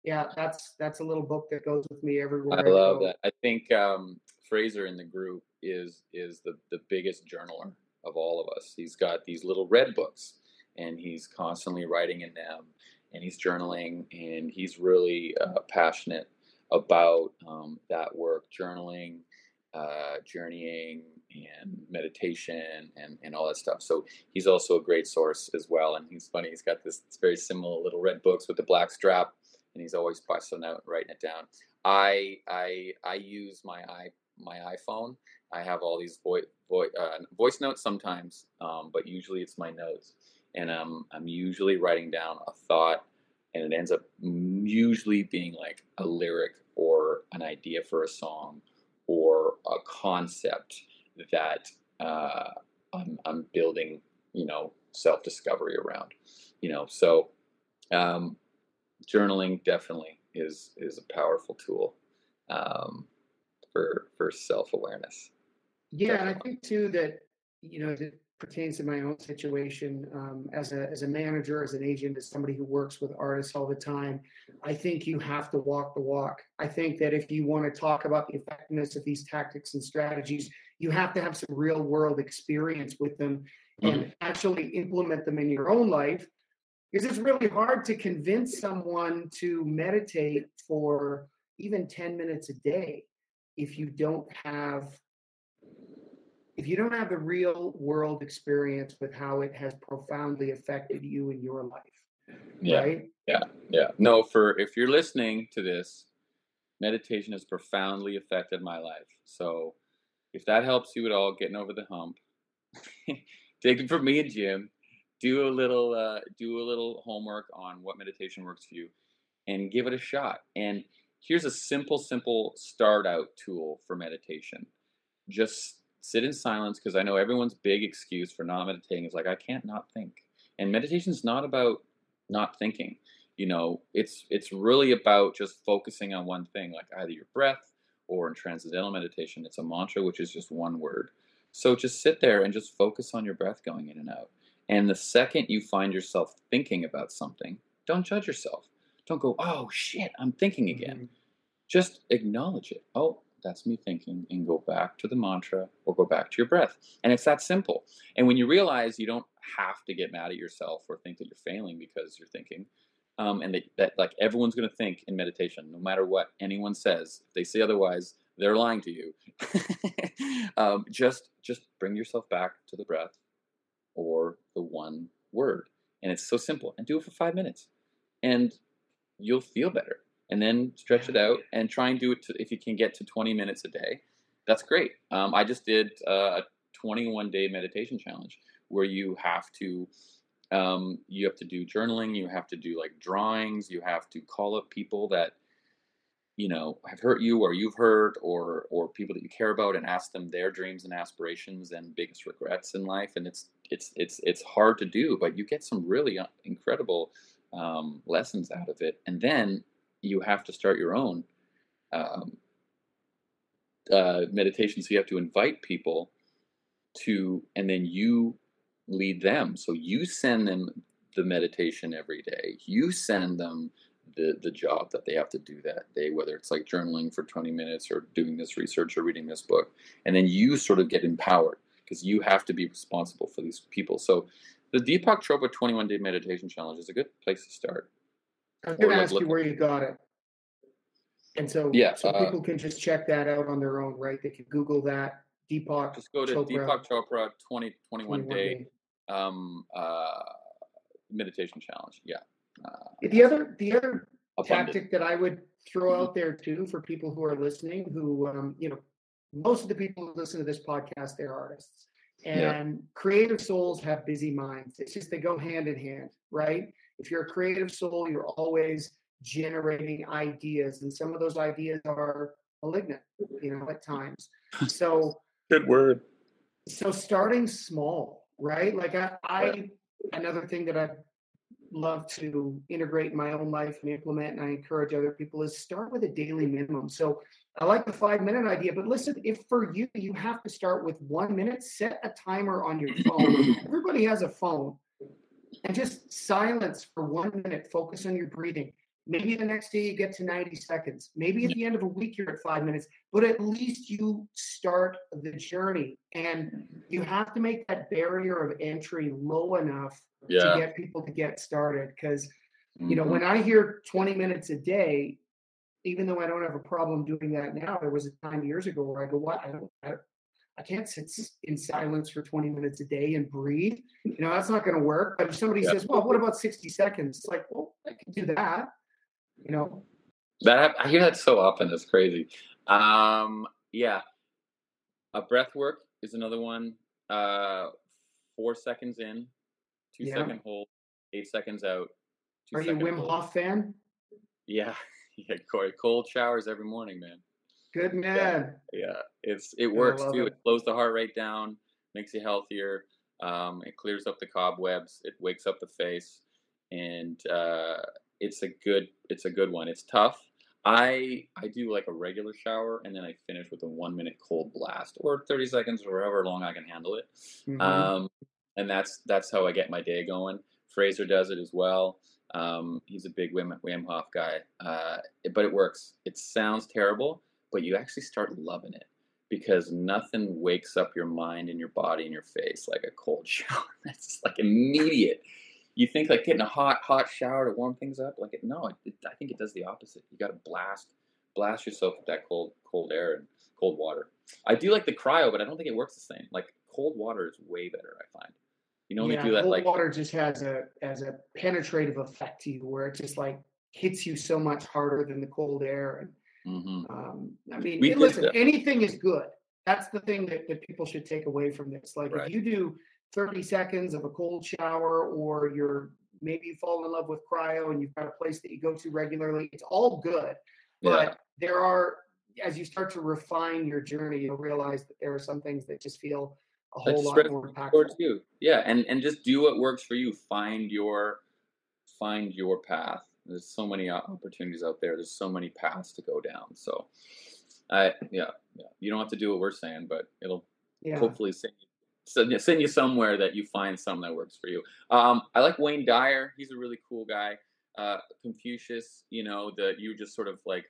that's a little book that goes with me everywhere. I love that. I think Fraser in the group is the biggest journaler of all of us. He's got these little red books, and he's constantly writing in them, and he's journaling, and he's really passionate about that work, journaling, journeying, and meditation, and all that stuff. So he's also a great source as well. And he's funny. He's got this very similar little red books with the black strap, and he's always busting out and writing it down. I use my iPhone. I have all these voice notes sometimes, but usually it's my notes. And I'm usually writing down a thought, and it ends up usually being like a lyric or an idea for a song or a concept that I'm building, self-discovery around, So journaling definitely is a powerful tool for self-awareness. Yeah, and I think too that, that pertains to my own situation as a manager, as an agent, as somebody who works with artists all the time. I think you have to walk the walk. I think that if you want to talk about the effectiveness of these tactics and strategies, you have to have some real world experience with them and actually implement them in your own life, because it's really hard to convince someone to meditate for even 10 minutes a day if you don't have the real world experience with how it has profoundly affected you in your life. Yeah. Right? Yeah. Yeah. No, if you're listening to this, meditation has profoundly affected my life. So if that helps you at all, getting over the hump, take it from me and Jim, do a little homework on what meditation works for you and give it a shot. And here's a simple start out tool for meditation. Just sit in silence, because I know everyone's big excuse for not meditating is like, I can't not think. And meditation is not about not thinking. It's really about just focusing on one thing, like either your breath or in transcendental meditation, it's a mantra, which is just one word. So just sit there and just focus on your breath going in and out. And the second you find yourself thinking about something, don't judge yourself. Don't go, oh shit, I'm thinking again. Just acknowledge it. Oh, that's me thinking, and go back to the mantra or go back to your breath. And it's that simple. And when you realize you don't have to get mad at yourself or think that you're failing because you're thinking, and that like everyone's going to think in meditation, no matter what anyone says, if they say otherwise, they're lying to you. Just bring yourself back to the breath or the one word. And it's so simple, and do it for 5 minutes and you'll feel better. And then stretch it out and try and do it if you can get to 20 minutes a day. That's great. I just did a 21-day meditation challenge where you have to do journaling, you have to do like drawings, you have to call up people that have hurt you or you've hurt or people that you care about, and ask them their dreams and aspirations and biggest regrets in life. And it's hard to do, but you get some really incredible lessons out of it. And then you have to start your own meditation. So you have to invite people and then you lead them. So you send them the meditation every day. You send them the job that they have to do that day, whether it's like journaling for 20 minutes or doing this research or reading this book. And then you sort of get empowered, because you have to be responsible for these people. So the Deepak Chopra 21-day meditation challenge is a good place to start. I'm going to ask you where you got it. And so, yeah, so people can just check that out on their own, right? They can Google that. Deepak. Just go to Chopra, Deepak Chopra 21 day meditation challenge. Yeah. The other tactic that I would throw out there too for people who are listening, who most of the people who listen to this podcast, they're artists, and creative souls have busy minds. It's just they go hand in hand, right? If you're a creative soul, you're always generating ideas, and some of those ideas are malignant, at times. So good word. So starting small, right? Like I another thing that I love to integrate in my own life and implement, and I encourage other people, is start with a daily minimum. So I like the 5-minute idea, but listen, if for you have to start with 1 minute, set a timer on your phone. Everybody has a phone, and just silence for 1 minute, focus on your breathing. Maybe the next day you get to 90 seconds. Maybe at the end of a week you're at 5 minutes, but at least you start the journey. And you have to make that barrier of entry low enough to get people to get started. Because, when I hear 20 minutes a day, even though I don't have a problem doing that now, there was a time years ago where I go, I can't sit in silence for 20 minutes a day and breathe. That's not going to work. But if somebody says, well, what about 60 seconds? It's like, well, I can do that. That I hear that so often. It's crazy. A breath work is another one. 4 seconds in, 2 second hold, 8 seconds out. Are you a Wim Hof fan? Yeah. Cold showers every morning, man. Good man. Yeah. It works too. It slows the heart rate down, makes you healthier. It clears up the cobwebs. It wakes up the face, and it's a good one. It's tough. I do like a regular shower, and then I finish with a 1 minute cold blast, or 30 seconds, or however long I can handle it. Mm-hmm. And that's how I get my day going. Fraser does it as well. He's a big Wim Hof guy, but it works. It sounds terrible, but you actually start loving it, because nothing wakes up your mind and your body and your face like a cold shower. That's like immediate. You think like getting a hot shower to warm things up? Like I think it does the opposite. You got to blast yourself with that cold air and cold water. I do like the cryo, but I don't think it works the same. Like cold water is way better, I find. They do that. Like cold water just has a penetrative effect to you, where it just like hits you so much harder than the cold air. And anything is good. That's the thing that people should take away from this. Like if you do 30 seconds of a cold shower, or you fall in love with cryo and you've got a place that you go to regularly, it's all good. But there are, as you start to refine your journey, you'll realize that there are some things that just feel a whole lot more impactful. And just do what works for you. Find your path. There's so many opportunities out there. There's so many paths to go down. So you don't have to do what we're saying, but it'll hopefully send you somewhere that you find something that works for you. I like Wayne Dyer. He's a really cool guy. Confucius, that you just sort of like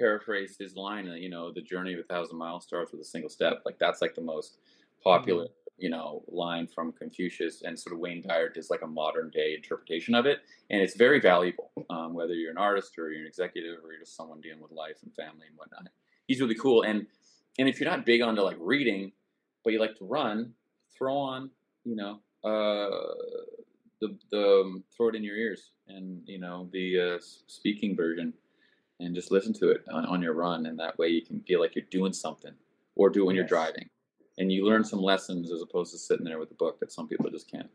paraphrase his line, the journey of 1,000 miles starts with a single step. Like that's like the most popular, line from Confucius, and sort of Wayne Dyer does like a modern day interpretation of it. And it's very valuable, whether you're an artist or you're an executive or you're just someone dealing with life and family and whatnot. He's really cool. And if you're not big onto like reading, but you like to run, throw on, throw it in your ears, and the speaking version, and just listen to it on your run, and that way you can feel like you're doing something, or do it when you're driving, and you learn some lessons as opposed to sitting there with a book that some people just can't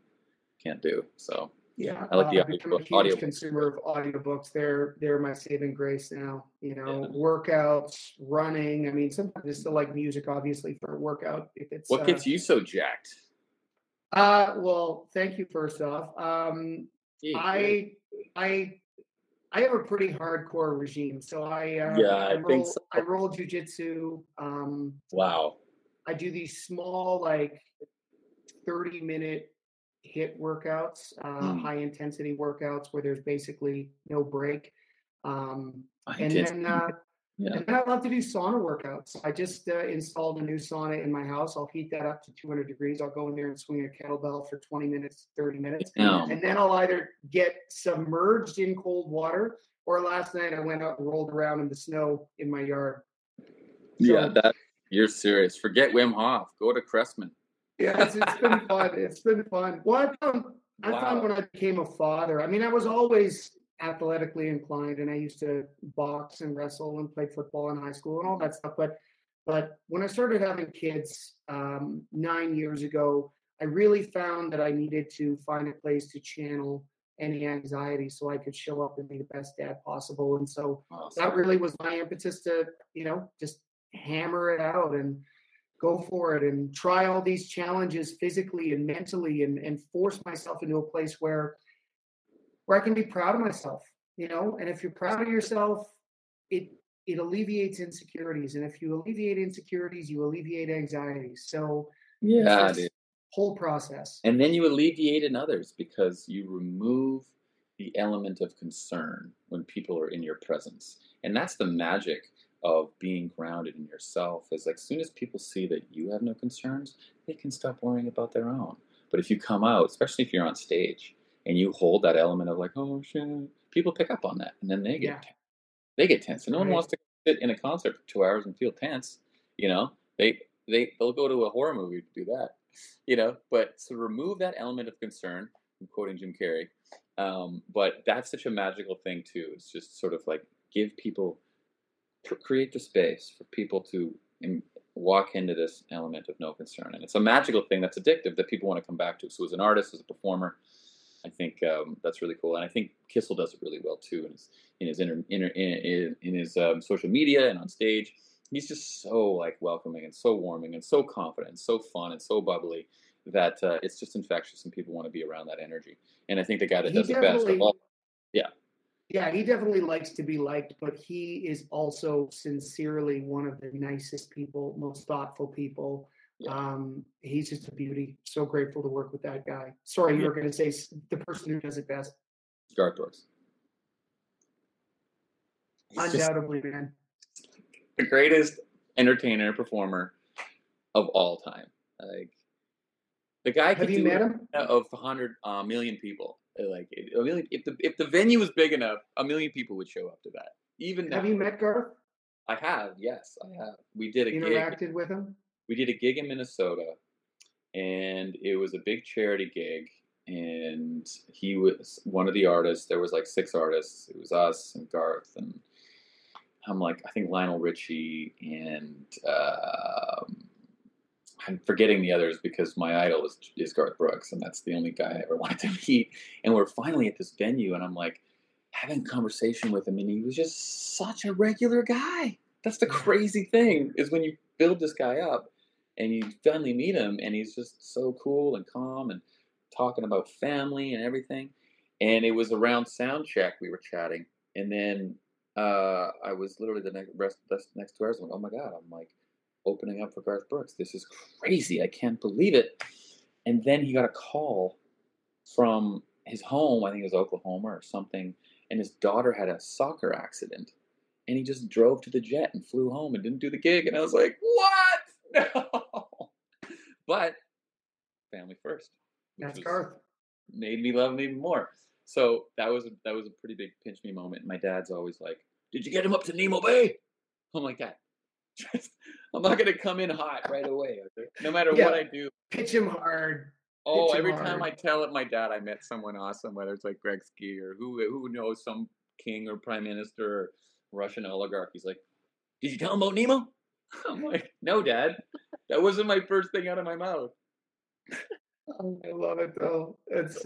do. So I like the audiobook. I'm a huge consumer of audiobooks. They're my saving grace now. Workouts, running. I mean, sometimes I still like music, obviously, for a workout. If it's what gets you so jacked. Well, thank you first off. I have a pretty hardcore regime. So I roll jiu-jitsu. Wow. I do these small, like 30-minute HIIT workouts, high intensity workouts, where there's basically no break. And then Yeah. And I love to do sauna workouts. I just installed a new sauna in my house. I'll heat that up to 200 degrees. I'll go in there and swing a kettlebell for 20 minutes, 30 minutes. Oh. And then I'll either get submerged in cold water, or last night I went out and rolled around in the snow in my yard. So, yeah, that, you're serious. Forget Wim Hof. Go to Cressman. Yeah, it's been fun. It's been fun. Well, I found when I became a father, I mean, I was always athletically inclined, and I used to box and wrestle and play football in high school and all that stuff. But when I started having kids 9 years ago, I really found that I needed to find a place to channel any anxiety so I could show up and be the best dad possible. And so that really was my impetus to, you know, just hammer it out and go for it and try all these challenges physically and mentally, and force myself into a place where I can be proud of myself, you know. And if you're proud of yourself, it alleviates insecurities. And if you alleviate insecurities, you alleviate anxiety. So yeah, it's this whole process. And then you alleviate in others because you remove the element of concern when people are in your presence. And that's the magic of being grounded in yourself, is like, as soon as people see that you have no concerns, they can stop worrying about their own. But if you come out, especially if you're on stage, and you hold that element of like, oh shit, people pick up on that, and then they get tense. And no one wants to sit in a concert for 2 hours and feel tense. You know, they'll go to a horror movie to do that. You know, but to remove that element of concern, I'm quoting Jim Carrey. But that's such a magical thing too. It's just sort of like give people, create the space for people to walk into this element of no concern, and it's a magical thing that's addictive that people want to come back to. So as an artist, as a performer, I think that's really cool, and I think Kissel does it really well too. In his social media and on stage, he's just so like welcoming and so warming and so confident and so fun and so bubbly that it's just infectious, and people want to be around that energy. And I think the guy that does it best of all, yeah, he definitely likes to be liked, but he is also sincerely one of the nicest people, most thoughtful people. Yeah. He's just a beauty. So grateful to work with that guy. Sorry, you were going to say the person who does it best. Garth Brooks. Undoubtedly, man. The greatest entertainer and performer of all time. Like, the guy could do it of 100 million people. Like, if the venue was big enough, 1 million people would show up to that. Even now. Have you met Garth? I have. Yes, I have. We did a gig. Interacted with him? We did a gig in Minnesota, and it was a big charity gig, and he was one of the artists. There was like 6 artists. It was us and Garth, and I'm like, I think Lionel Richie, and I'm forgetting the others because my idol is Garth Brooks, and that's the only guy I ever wanted to meet. And we're finally at this venue, and I'm like having a conversation with him, and he was just such a regular guy. That's the crazy thing, is when you build this guy up and you finally meet him, and he's just so cool and calm and talking about family and everything. And it was around sound check we were chatting, and then I was literally the next 2 hours, I'm like, oh my God, I'm like opening up for Garth Brooks. This is crazy. I can't believe it. And then he got a call from his home. I think it was Oklahoma or something. And his daughter had a soccer accident, and he just drove to the jet and flew home and didn't do the gig. And I was like, what? No. But family first. That's Garth. Made me love him even more. So that was a pretty big pinch me moment. My dad's always like, did you get him up to Nemo Bay? I'm like, that. I'm not going to come in hot right away. No matter what I do. Pitch him hard. Oh, every time I tell it, my dad, I met someone awesome, whether it's like Greg Ski or who knows, some king or prime minister or Russian oligarch. He's like, did you tell him about Nemo? I'm like, no, Dad. That wasn't my first thing out of my mouth. Oh, I love it, though. It's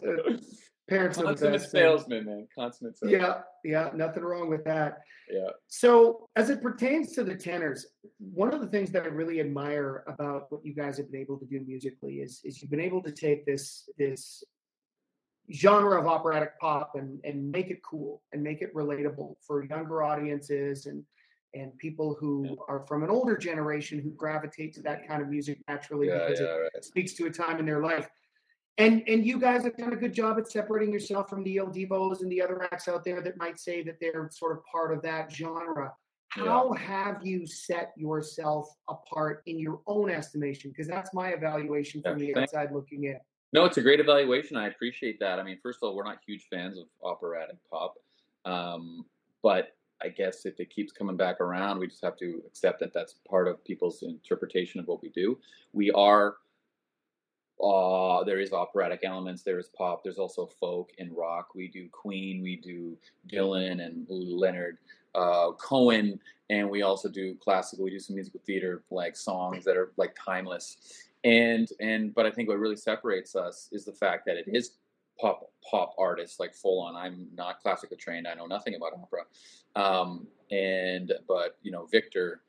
parents are the best. Salesman, man. Consummate salesman. Yeah, nothing wrong with that. Yeah. So as it pertains to the tenors, one of the things that I really admire about what you guys have been able to do musically is you've been able to take this genre of operatic pop and make it cool and make it relatable for younger audiences and people who are from an older generation who gravitate to that kind of music naturally because it speaks to a time in their life. And you guys have done a good job at separating yourself from the Il Divos and the other acts out there that might say that they're sort of part of that genre. How have you set yourself apart in your own estimation? Because that's my evaluation from the outside looking in. No, it's a great evaluation. I appreciate that. I mean, first of all, we're not huge fans of operatic pop. But I guess if it keeps coming back around, we just have to accept that that's part of people's interpretation of what we do. We are, there is operatic elements, there is pop, there's also folk and rock. We do Queen, we do Dylan and Leonard Cohen, and we also do classical. We do some musical theater, like songs that are like timeless. But I think what really separates us is the fact that it is pop artists, like full on. I'm not classically trained. I know nothing about opera. But you know, Victor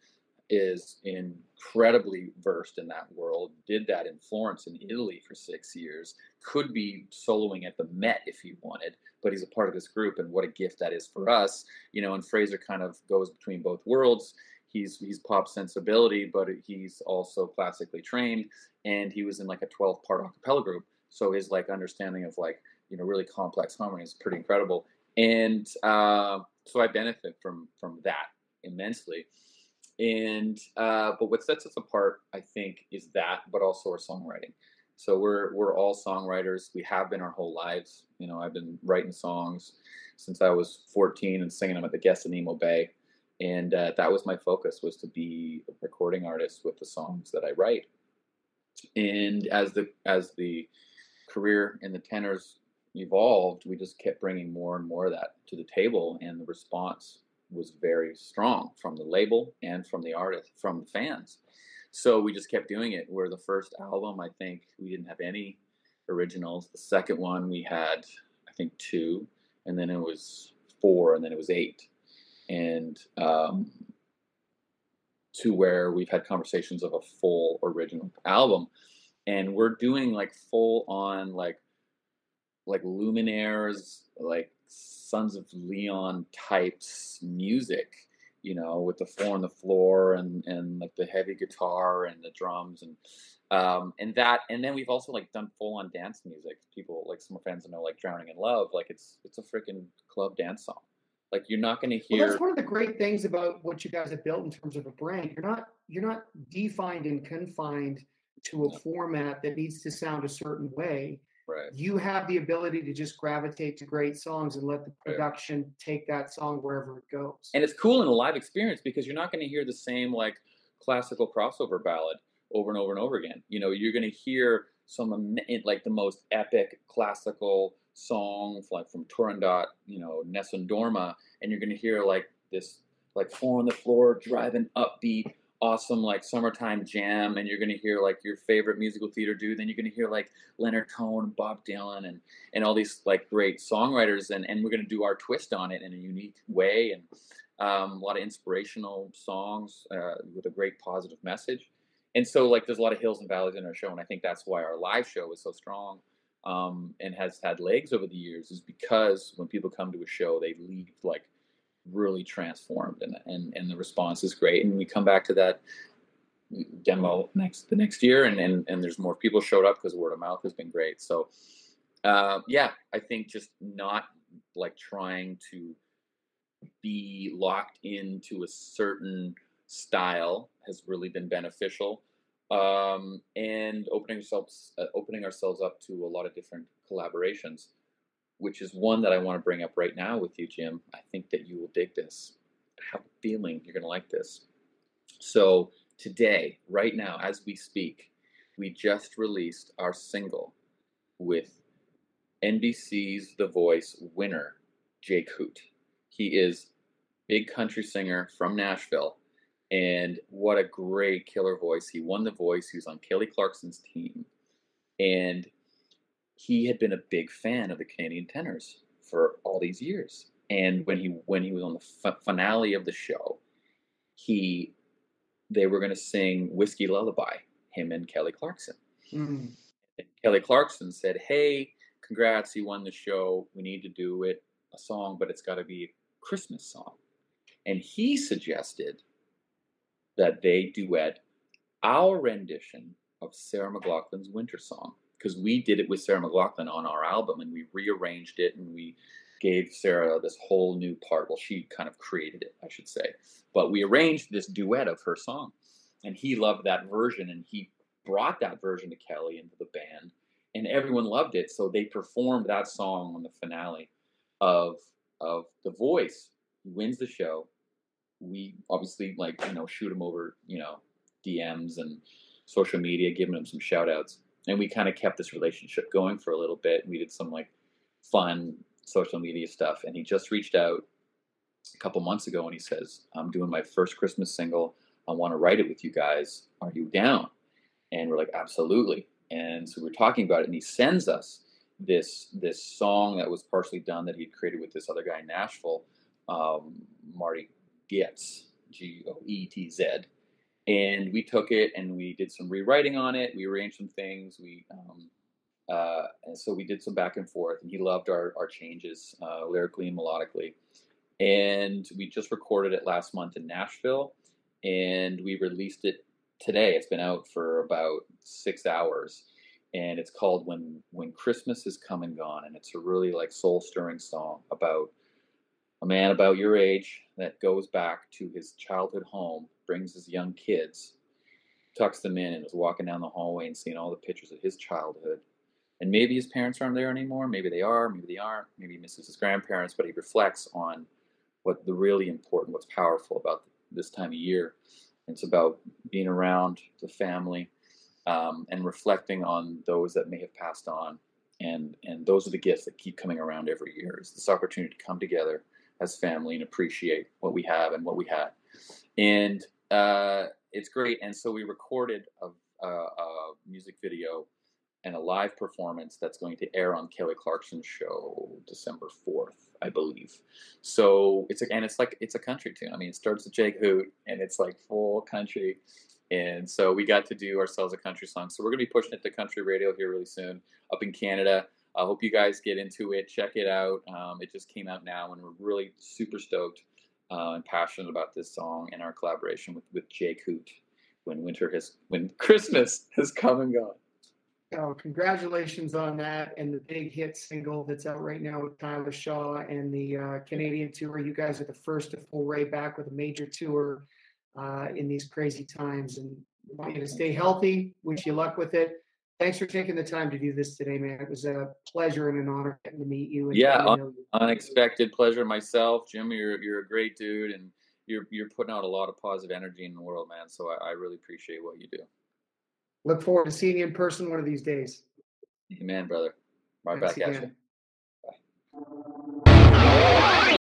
is incredibly versed in that world, did that in Florence in Italy for 6 years, could be soloing at the Met if he wanted, but he's a part of this group, and what a gift that is for us, you know. And Fraser kind of goes between both worlds. He's pop sensibility, but he's also classically trained, and he was in like a 12-part a cappella group, so his like understanding of like, you know, really complex harmony is pretty incredible. And so I benefit from that immensely. And but what sets us apart, I think, is that, but also our songwriting. So we're all songwriters. We have been our whole lives. You know, I've been writing songs since I was 14 and singing them at the guest in Nemo Bay. And that was my focus, was to be a recording artist with the songs that I write. And as the career in the tenors evolved, we just kept bringing more and more of that to the table, and the response was very strong from the label and from the artist, from the fans. So we just kept doing it. Where the first album, I think we didn't have any originals. The second one we had, I think, 2, and then it was 4, and then it was 8. And to where we've had conversations of a full original album, and we're doing like full on like Luminaires, like Sons of Leon types music, you know, with the four on the floor and like the heavy guitar and the drums and then we've also like done full on dance music. People, like some fans know, like Drowning in Love, like it's a freaking club dance song. Like, you're not going to hear. Well, that's one of the great things about what you guys have built in terms of a brand. You're not defined and confined to a format that needs to sound a certain way. Right. You have the ability to just gravitate to great songs and let the production take that song wherever it goes. And it's cool in a live experience, because you're not going to hear the same like classical crossover ballad over and over and over again. You know, you're going to hear some like the most epic classical songs, like from Turandot, you know, Nessun Dorma, and you're going to hear like this like four on the floor, driving upbeat, awesome like summertime jam, and you're going to hear like your favorite musical theater dude, then you're going to hear like Leonard Cohen, Bob Dylan, and all these like great songwriters, and we're going to do our twist on it in a unique way, and a lot of inspirational songs with a great positive message. And so like there's a lot of hills and valleys in our show, and I think that's why our live show is so strong. And has had legs over the years, is because when people come to a show, they leave like really transformed, and the response is great. And we come back to that demo the next year, and there's more people showed up because word of mouth has been great. So I think just not like trying to be locked into a certain style has really been beneficial. And opening ourselves up to a lot of different collaborations, which is one that I want to bring up right now with you, Jim. I think that you will dig this. I have a feeling you're going to like this. So today, right now, as we speak, we just released our single with NBC's The Voice winner, Jake Hoot. He is a big country singer from Nashville. And what a great killer voice. He won The Voice. He was on Kelly Clarkson's team. And he had been a big fan of the Canadian Tenors for all these years. And when he was on the finale of the show, they were going to sing Whiskey Lullaby, him and Kelly Clarkson. Mm-hmm. And Kelly Clarkson said, hey, congrats, you won the show. We need to do it a song, but it's got to be a Christmas song. And he suggested that they duet our rendition of Sarah McLachlan's Winter Song, because we did it with Sarah McLachlan on our album, and we rearranged it, and we gave Sarah this whole new part. Well, she kind of created it, I should say. But we arranged this duet of her song. And he loved that version, and he brought that version to Kelly and to the band. And everyone loved it. So they performed that song on the finale of The Voice. He wins the show. We obviously, like, you know, shoot him over, you know, DMs and social media, giving him some shout outs. And we kind of kept this relationship going for a little bit. We did some like fun social media stuff. And he just reached out a couple months ago and he says, I'm doing my first Christmas single. I want to write it with you guys. Are you down? And we're like, absolutely. And so we're talking about it, and he sends us this song that was partially done that he'd created with this other guy in Nashville, Marty Goetz, Goetz. And we took it and we did some rewriting on it. We arranged some things. And so we did some back and forth, and he loved our changes lyrically and melodically. And we just recorded it last month in Nashville, and we released it today. It's been out for about 6 hours, and it's called When Christmas Is Come and Gone. And it's a really like soul stirring song about a man about your age that goes back to his childhood home, brings his young kids, tucks them in, and is walking down the hallway and seeing all the pictures of his childhood. And maybe his parents aren't there anymore. Maybe they are, maybe they aren't. Maybe he misses his grandparents, but he reflects on what the really important, what's powerful about this time of year. It's about being around the family and reflecting on those that may have passed on. And those are the gifts that keep coming around every year. It's this opportunity to come together as family and appreciate what we have and what we had. And it's great. And so we recorded a music video and a live performance that's going to air on Kelly Clarkson's show December 4th. I believe. So it's a country tune. I mean, it starts with Jake Hoot and it's like full country. And so we got to do ourselves a country song. So we're going to be pushing it to country radio here really soon up in Canada. I hope you guys get into it. Check it out. It just came out now, and we're really super stoked and passionate about this song and our collaboration with Jake Hoot when Christmas has come and gone. Oh, congratulations on that, and the big hit single that's out right now with Tyler Shaw and the Canadian tour. You guys are the first to foray back with a major tour in these crazy times, and I want you to stay healthy. Wish you luck with it. Thanks for taking the time to do this today, man. It was a pleasure and an honor getting to meet you. And yeah, unexpected pleasure myself. Jim, you're a great dude, and you're putting out a lot of positive energy in the world, man, so I really appreciate what you do. Look forward to seeing you in person one of these days. Amen, brother. Right back at you. Bye.